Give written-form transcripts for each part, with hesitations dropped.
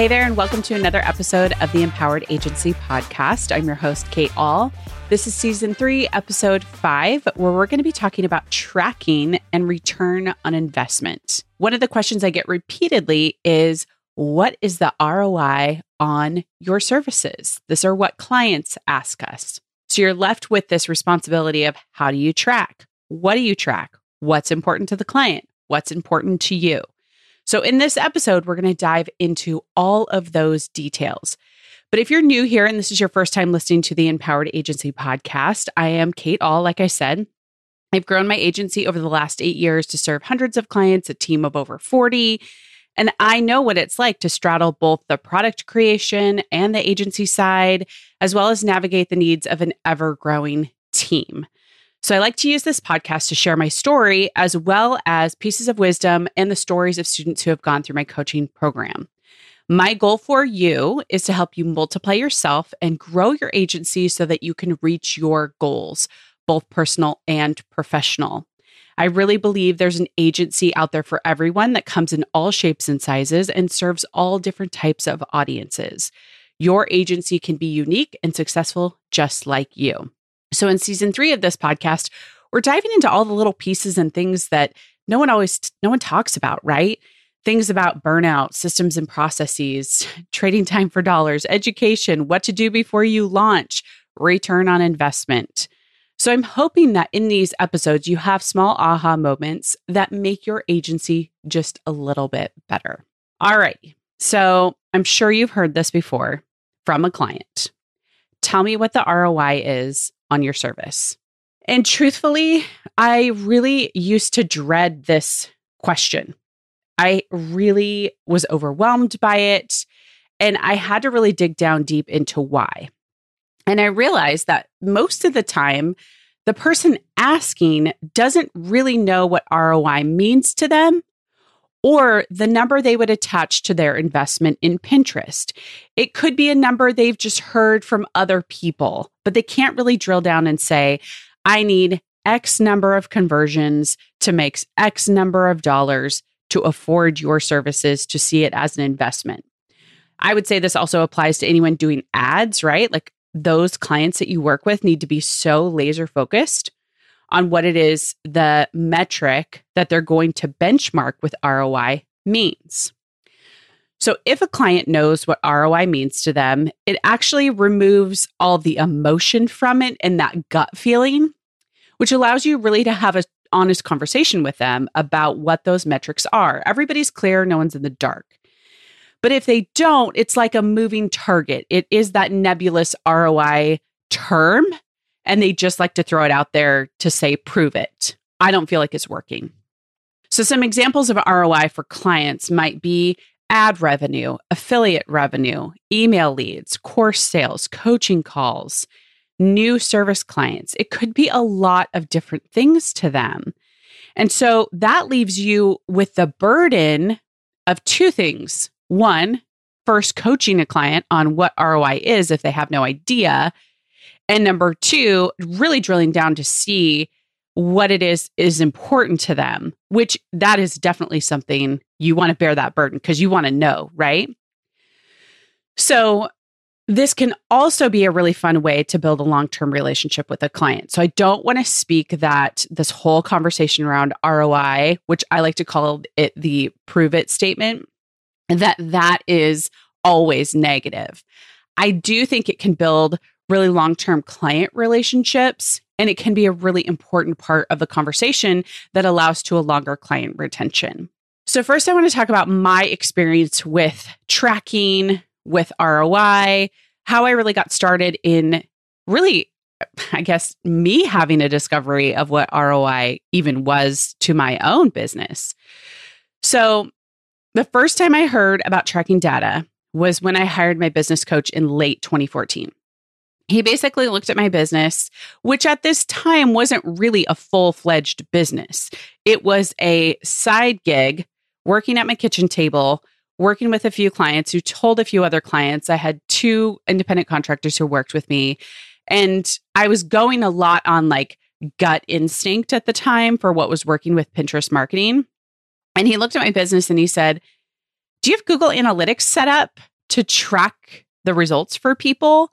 Hey there, and welcome to another episode of the Empowered Agency Podcast. I'm your host, Kate Ahl. This is season 3, episode 5, where we're going to be talking about tracking and return on investment. One of the questions I get repeatedly is, what is the ROI on your services? These are what clients ask us. So you're left with this responsibility of how do you track? What do you track? What's important to the client? What's important to you? So in this episode, we're going to dive into all of those details. But if you're new here and this is your first time listening to the Empowered Agency Podcast, I am Kate Ahl, like I said. I've grown my agency over the last 8 years to serve hundreds of clients, a team of over 40, and I know what it's like to straddle both the product creation and the agency side, as well as navigate the needs of an ever-growing team. So I like to use this podcast to share my story as well as pieces of wisdom and the stories of students who have gone through my coaching program. My goal for you is to help you multiply yourself and grow your agency so that you can reach your goals, both personal and professional. I really believe there's an agency out there for everyone that comes in all shapes and sizes and serves all different types of audiences. Your agency can be unique and successful just like you. So in season 3 of this podcast, we're diving into all the little pieces and things that no one talks about, right? Things about burnout, systems and processes, trading time for dollars, education, what to do before you launch, return on investment. So I'm hoping that in these episodes, you have small aha moments that make your agency just a little bit better. All right. So I'm sure you've heard this before from a client. Tell me what the ROI is on your service. And truthfully, I really used to dread this question. I really was overwhelmed by it. And I had to really dig down deep into why. And I realized that most of the time, the person asking doesn't really know what ROI means to them or the number they would attach to their investment in Pinterest. It could be a number they've just heard from other people, but they can't really drill down and say, I need X number of conversions to make X number of dollars to afford your services to see it as an investment. I would say this also applies to anyone doing ads, right? Like those clients that you work with need to be so laser focused on what it is the metric that they're going to benchmark with ROI means. So if a client knows what ROI means to them, it actually removes all the emotion from it and that gut feeling, which allows you really to have an honest conversation with them about what those metrics are. Everybody's clear, no one's in the dark. But if they don't, it's like a moving target. It is that nebulous ROI term, and they just like to throw it out there to say, prove it. I don't feel like it's working. So some examples of ROI for clients might be ad revenue, affiliate revenue, email leads, course sales, coaching calls, new service clients. It could be a lot of different things to them. And so that leaves you with the burden of two things. One, first coaching a client on what ROI is if they have no idea. And number two, really drilling down to see what it is important to them, which that is definitely something you want to bear that burden because you want to know, right? So this can also be a really fun way to build a long-term relationship with a client. So I don't want to speak that this whole conversation around ROI, which I like to call it the prove it statement, that is always negative. I do think it can build really long-term client relationships, and it can be a really important part of the conversation that allows to a longer client retention. So first, I want to talk about my experience with tracking, with ROI, how I really got started in really, I guess, me having a discovery of what ROI even was to my own business. So the first time I heard about tracking data was when I hired my business coach in late 2014. He basically looked at my business, which at this time wasn't really a full-fledged business. It was a side gig, working at my kitchen table, working with a few clients who told a few other clients. I had 2 independent contractors who worked with me, and I was going a lot on like gut instinct at the time for what was working with Pinterest marketing. And he looked at my business and he said, "Do you have Google Analytics set up?" to track the results for people.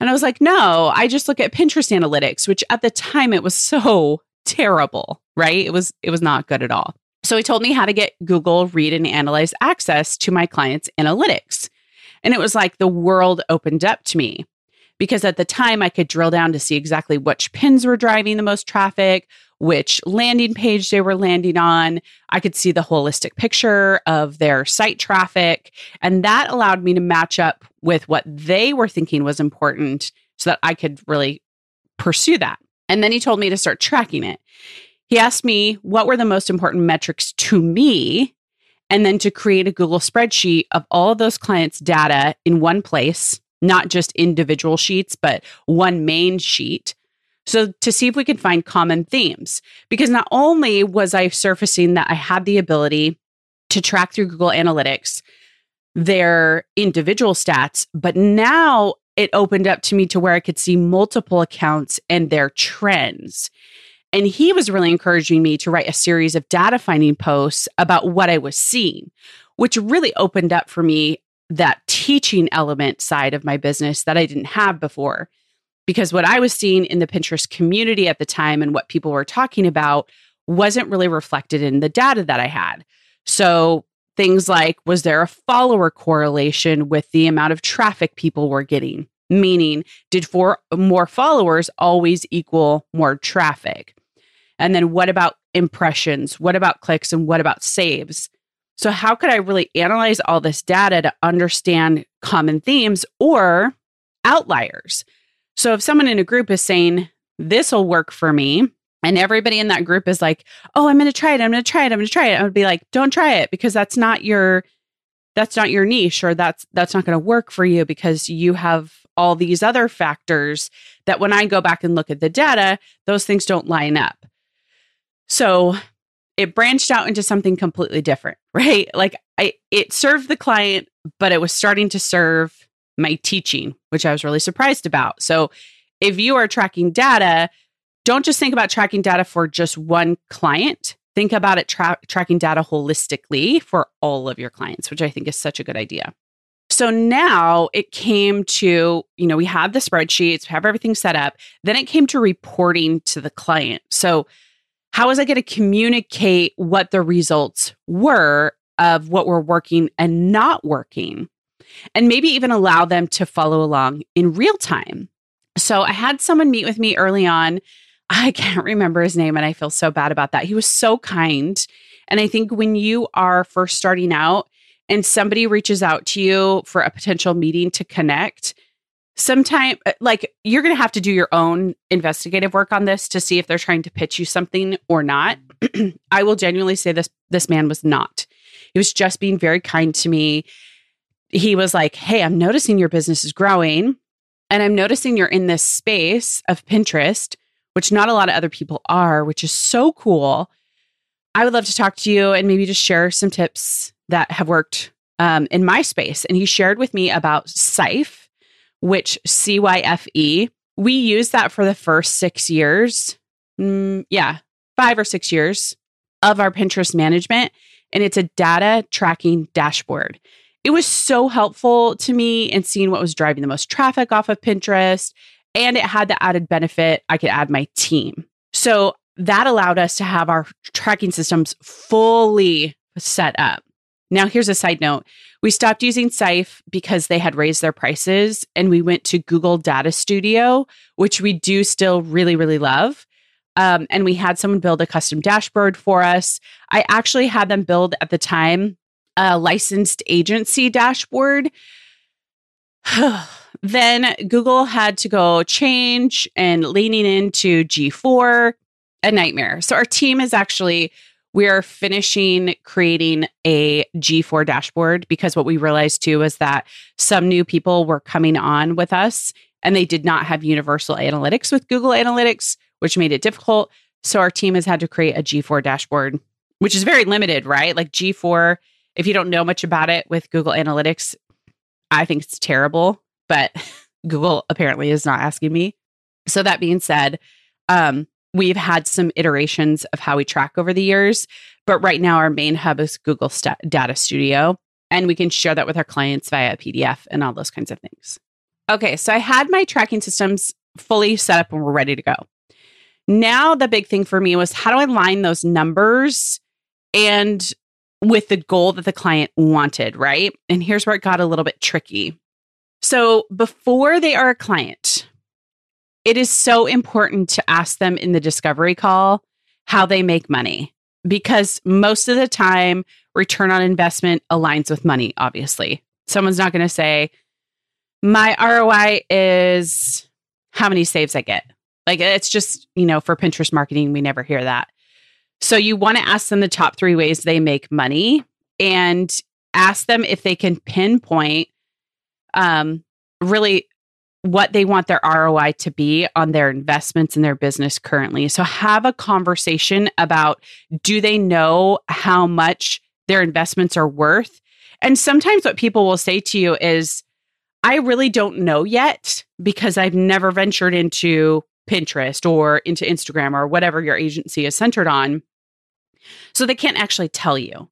And I was like, no, I just look at Pinterest analytics, which at the time it was so terrible, right? It was not good at all. So he told me how to get Google read and analyze access to my clients' analytics. And it was like the world opened up to me, because at the time I could drill down to see exactly which pins were driving the most traffic, which landing page they were landing on. I could see the holistic picture of their site traffic. And that allowed me to match up with what they were thinking was important so that I could really pursue that. And then he told me to start tracking it. He asked me what were the most important metrics to me, and then to create a Google spreadsheet of all of those clients' data in one place, not just individual sheets, but one main sheet. So to see if we could find common themes, because not only was I surfacing that I had the ability to track through Google Analytics their individual stats, but now it opened up to me to where I could see multiple accounts and their trends. And he was really encouraging me to write a series of data finding posts about what I was seeing, which really opened up for me that teaching element side of my business that I didn't have before. Because what I was seeing in the Pinterest community at the time and what people were talking about wasn't really reflected in the data that I had. So things like, was there a follower correlation with the amount of traffic people were getting? Meaning, did more followers always equal more traffic? And then what about impressions? What about clicks? And what about saves? So how could I really analyze all this data to understand common themes or outliers? So if someone in a group is saying, this will work for me, and everybody in that group is like, oh, I'm going to try it. I would be like, don't try it, because that's not your niche, or that's not going to work for you, because you have all these other factors that when I go back and look at the data, those things don't line up. So it branched out into something completely different, right? Like it served the client, but it was starting to serve my teaching, which I was really surprised about. So if you are tracking data, don't just think about tracking data for just one client. Think about it tracking data holistically for all of your clients, which I think is such a good idea. So now it came to, we have the spreadsheets, we have everything set up. Then it came to reporting to the client. So how was I going to communicate what the results were of what were working and not working? And maybe even allow them to follow along in real time. So I had someone meet with me early on. I can't remember his name, and I feel so bad about that. He was so kind. And I think when you are first starting out and somebody reaches out to you for a potential meeting to connect, sometimes you're going to have to do your own investigative work on this to see if they're trying to pitch you something or not. I will genuinely say this man was not. He was just being very kind to me. He was like, hey, I'm noticing your business is growing, and I'm noticing you're in this space of Pinterest, which not a lot of other people are, which is so cool. I would love to talk to you and maybe just share some tips that have worked in my space. And he shared with me about Cyfe, which CYFE. We used that for the first 6 years. 5 or 6 years of our Pinterest management. And it's a data tracking dashboard. It was so helpful to me in seeing what was driving the most traffic off of Pinterest. And it had the added benefit, I could add my team. So that allowed us to have our tracking systems fully set up. Now, here's a side note. We stopped using Cyfe because they had raised their prices, and we went to Google Data Studio, which we do still really, really love. And we had someone build a custom dashboard for us. I actually had them build at the time a licensed agency dashboard. Then Google had to go change and leaning into G4, a nightmare. So our team is actually, we are finishing creating a G4 dashboard, because what we realized too was that some new people were coming on with us and they did not have universal analytics with Google Analytics, which made it difficult. So our team has had to create a G4 dashboard, which is very limited, right? Like G4, if you don't know much about it with Google Analytics, I think it's terrible. But Google apparently is not asking me. So that being said, we've had some iterations of how we track over the years. But right now, our main hub is Google Data Studio. And we can share that with our clients via PDF and all those kinds of things. Okay, so I had my tracking systems fully set up and we're ready to go. Now the big thing for me was, how do I line those numbers and with the goal that the client wanted, right? And here's where it got a little bit tricky. So before they are a client, it is so important to ask them in the discovery call how they make money, because most of the time, return on investment aligns with money, obviously. Someone's not going to say, my ROI is how many saves I get. Like, it's just, you know, for Pinterest marketing, we never hear that. So you want to ask them the top three ways they make money and ask them if they can pinpoint really what they want their ROI to be on their investments in their business currently. So have a conversation about, do they know how much their investments are worth? And sometimes what people will say to you is, I really don't know yet because I've never ventured into Pinterest or into Instagram or whatever your agency is centered on. So they can't actually tell you.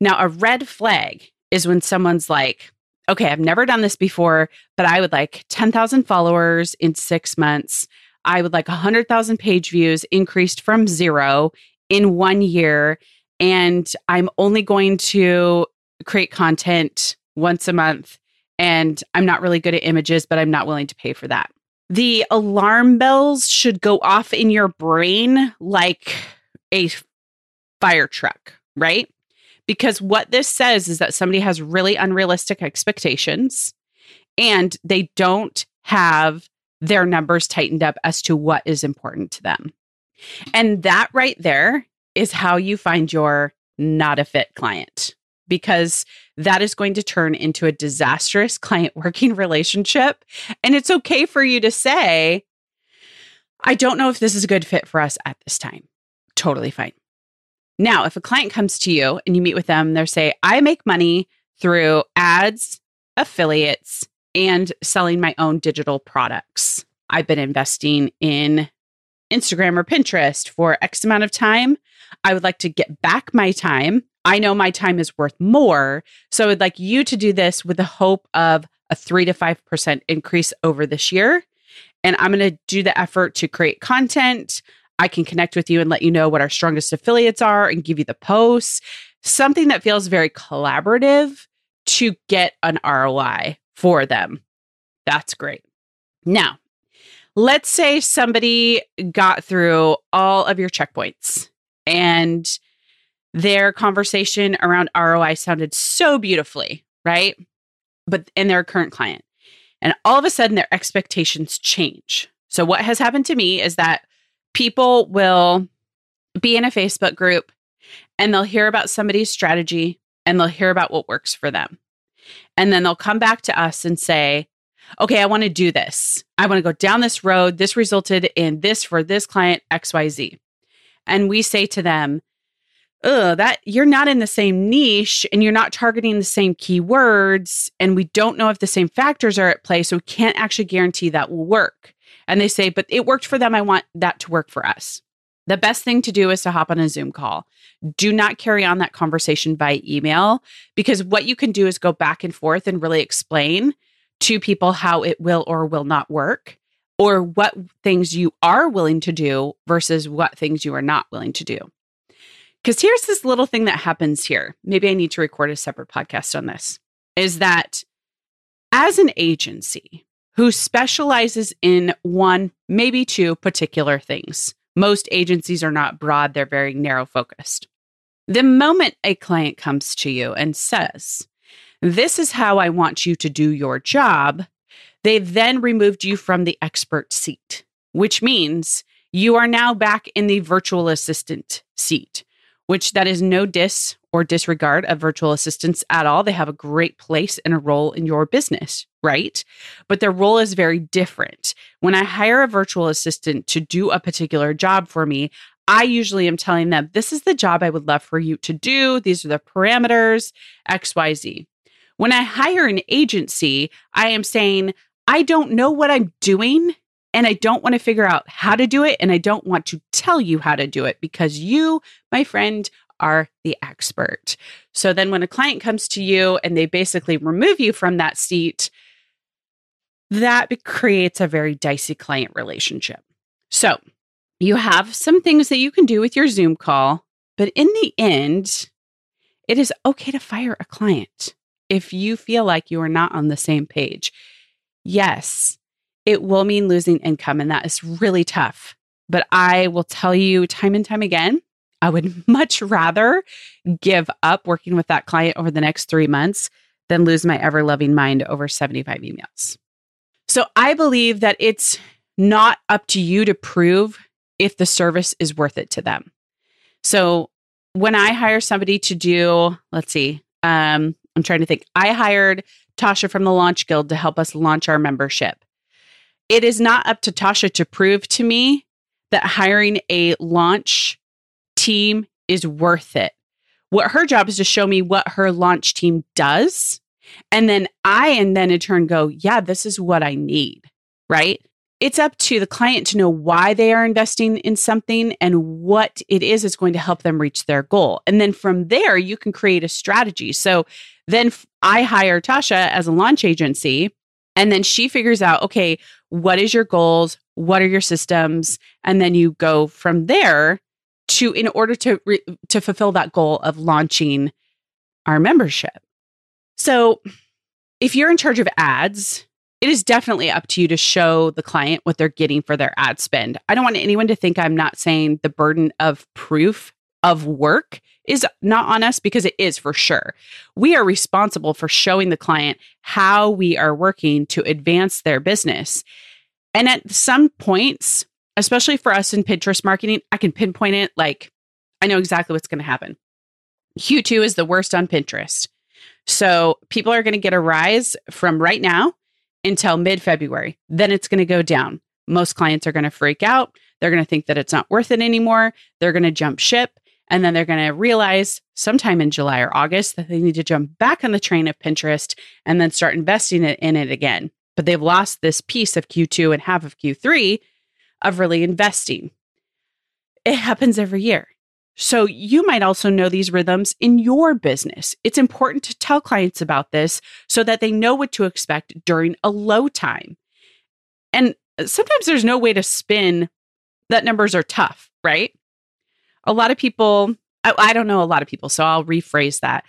Now, a red flag is when someone's like, okay, I've never done this before, but I would like 10,000 followers in 6 months. I would like 100,000 page views increased from 0 in 1 year. And I'm only going to create content once a month. And I'm not really good at images, but I'm not willing to pay for that. The alarm bells should go off in your brain like a fire truck, right? Because what this says is that somebody has really unrealistic expectations and they don't have their numbers tightened up as to what is important to them. And that right there is how you find your not a fit client, because that is going to turn into a disastrous client working relationship. And it's okay for you to say, I don't know if this is a good fit for us at this time. Totally fine. Now, if a client comes to you and you meet with them, they'll say, I make money through ads, affiliates, and selling my own digital products. I've been investing in Instagram or Pinterest for X amount of time. I would like to get back my time. I know my time is worth more. So I would like you to do this with the hope of a 3 to 5% increase over this year. And I'm going to do the effort to create content. I can connect with you and let you know what our strongest affiliates are and give you the posts, something that feels very collaborative to get an ROI for them. That's great. Now, let's say somebody got through all of your checkpoints and their conversation around ROI sounded so beautifully, right? But in their current client, and all of a sudden their expectations change. So what has happened to me is that people will be in a Facebook group and they'll hear about somebody's strategy and they'll hear about what works for them. And then they'll come back to us and say, okay, I want to do this. I want to go down this road. This resulted in this for this client, XYZ. And we say to them, oh, that you're not in the same niche and you're not targeting the same keywords. And we don't know if the same factors are at play. So we can't actually guarantee that will work. And they say, but it worked for them. I want that to work for us. The best thing to do is to hop on a Zoom call. Do not carry on that conversation by email, because what you can do is go back and forth and really explain to people how it will or will not work, or what things you are willing to do versus what things you are not willing to do. Because here's this little thing that happens here. Maybe I need to record a separate podcast on this, is that as an agency who specializes in one, maybe two particular things, most agencies are not broad, they're very narrow focused. The moment a client comes to you and says, this is how I want you to do your job, they've then removed you from the expert seat, which means you are now back in the virtual assistant seat, which that is no diss or disregard of virtual assistants at all. They have a great place and a role in your business, right? But their role is very different. When I hire a virtual assistant to do a particular job for me, I usually am telling them, this is the job I would love for you to do. These are the parameters, X, Y, Z. When I hire an agency, I am saying, I don't know what I'm doing and I don't want to figure out how to do it, and I don't want to tell you how to do it, because you, my friend, are the expert. So then when a client comes to you and they basically remove you from that seat, that creates a very dicey client relationship. So you have some things that you can do with your Zoom call, but in the end, it is okay to fire a client if you feel like you are not on the same page. Yes, it will mean losing income, and that is really tough. But I will tell you time and time again, I would much rather give up working with that client over the next 3 months than lose my ever-loving mind over 75 emails. So I believe that it's not up to you to prove if the service is worth it to them. So when I hire somebody to do, I'm trying to think. I hired Tasha from the Launch Guild to help us launch our membership. It is not up to Tasha to prove to me that hiring a launch team is worth it. What her job is to show me what her launch team does. And then I in turn go, yeah, this is what I need, right? It's up to the client to know why they are investing in something and what it is going to help them reach their goal. And then from there, you can create a strategy. So then I hire Tasha as a launch agency, and then she figures out, okay, what is your goals? What are your systems? And then you go from there in order to fulfill that goal of launching our membership. So if you're in charge of ads, it is definitely up to you to show the client what they're getting for their ad spend. I don't want anyone to think I'm not saying the burden of proof of work is not on us, because it is for sure. We are responsible for showing the client how we are working to advance their business. And at some points, especially for us in Pinterest marketing, I can pinpoint it. Like, I know exactly what's going to happen. Q2 is the worst on Pinterest. So people are going to get a rise from right now until mid-February. Then it's going to go down. Most clients are going to freak out. They're going to think that it's not worth it anymore. They're going to jump ship. And then they're going to realize sometime in July or August that they need to jump back on the train of Pinterest and then start investing in it again. But they've lost this piece of Q2 and half of Q3 of really investing. It happens every year. So you might also know these rhythms in your business. It's important to tell clients about this so that they know what to expect during a low time. And sometimes there's no way to spin that numbers are tough, right? A lot of people, I don't know a lot of people, so I'll rephrase that.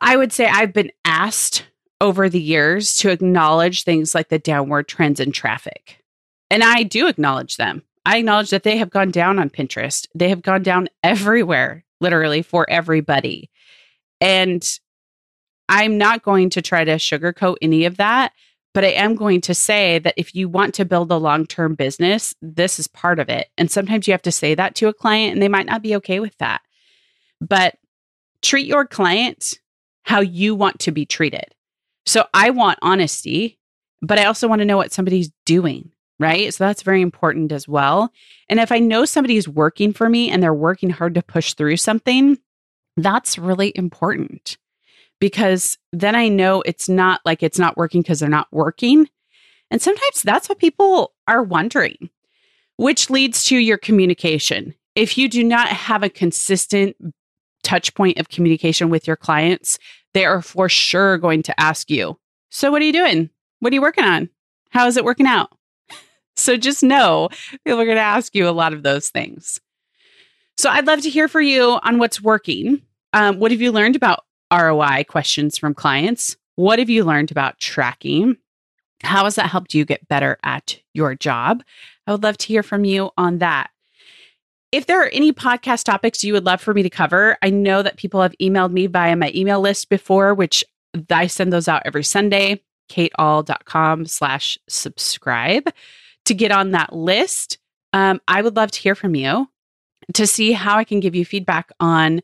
I would say I've been asked over the years to acknowledge things like the downward trends in traffic. And I do acknowledge them. I acknowledge that they have gone down on Pinterest. They have gone down everywhere, literally for everybody. And I'm not going to try to sugarcoat any of that, but I am going to say that if you want to build a long-term business, this is part of it. And sometimes you have to say that to a client and they might not be okay with that. But treat your client how you want to be treated. So I want honesty, but I also want to know what somebody's doing. Right? So that's very important as well. And if I know somebody's working for me and they're working hard to push through something, that's really important, because then I know it's not like it's not working because they're not working. And sometimes that's what people are wondering, which leads to your communication. If you do not have a consistent touch point of communication with your clients, they are for sure going to ask you, so what are you doing? What are you working on? How is it working out? So just know people are going to ask you a lot of those things. So I'd love to hear from you on what's working. What have you learned about ROI questions from clients? What have you learned about tracking? How has that helped you get better at your job? I would love to hear from you on that. If there are any podcast topics you would love for me to cover, I know that people have emailed me via my email list before, which I send those out every Sunday, kateahl.com/subscribe. To get on that list. I would love to hear from you to see how I can give you feedback on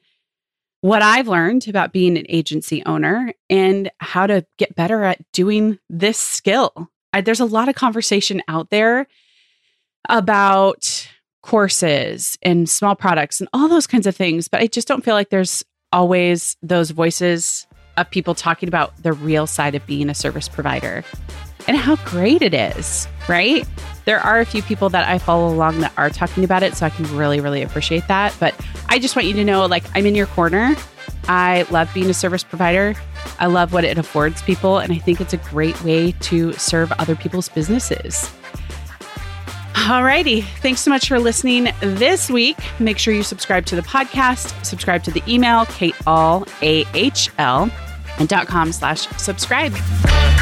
what I've learned about being an agency owner and how to get better at doing this skill. There's a lot of conversation out there about courses and small products and all those kinds of things, but I just don't feel like there's always those voices of people talking about the real side of being a service provider and how great it is, right? There are a few people that I follow along that are talking about it, so I can really, really appreciate that. But I just want you to know, like, I'm in your corner. I love being a service provider. I love what it affords people. And I think it's a great way to serve other people's businesses. Alrighty. Thanks so much for listening this week. Make sure you subscribe to the podcast, subscribe to the email, kateahl.com/subscribe.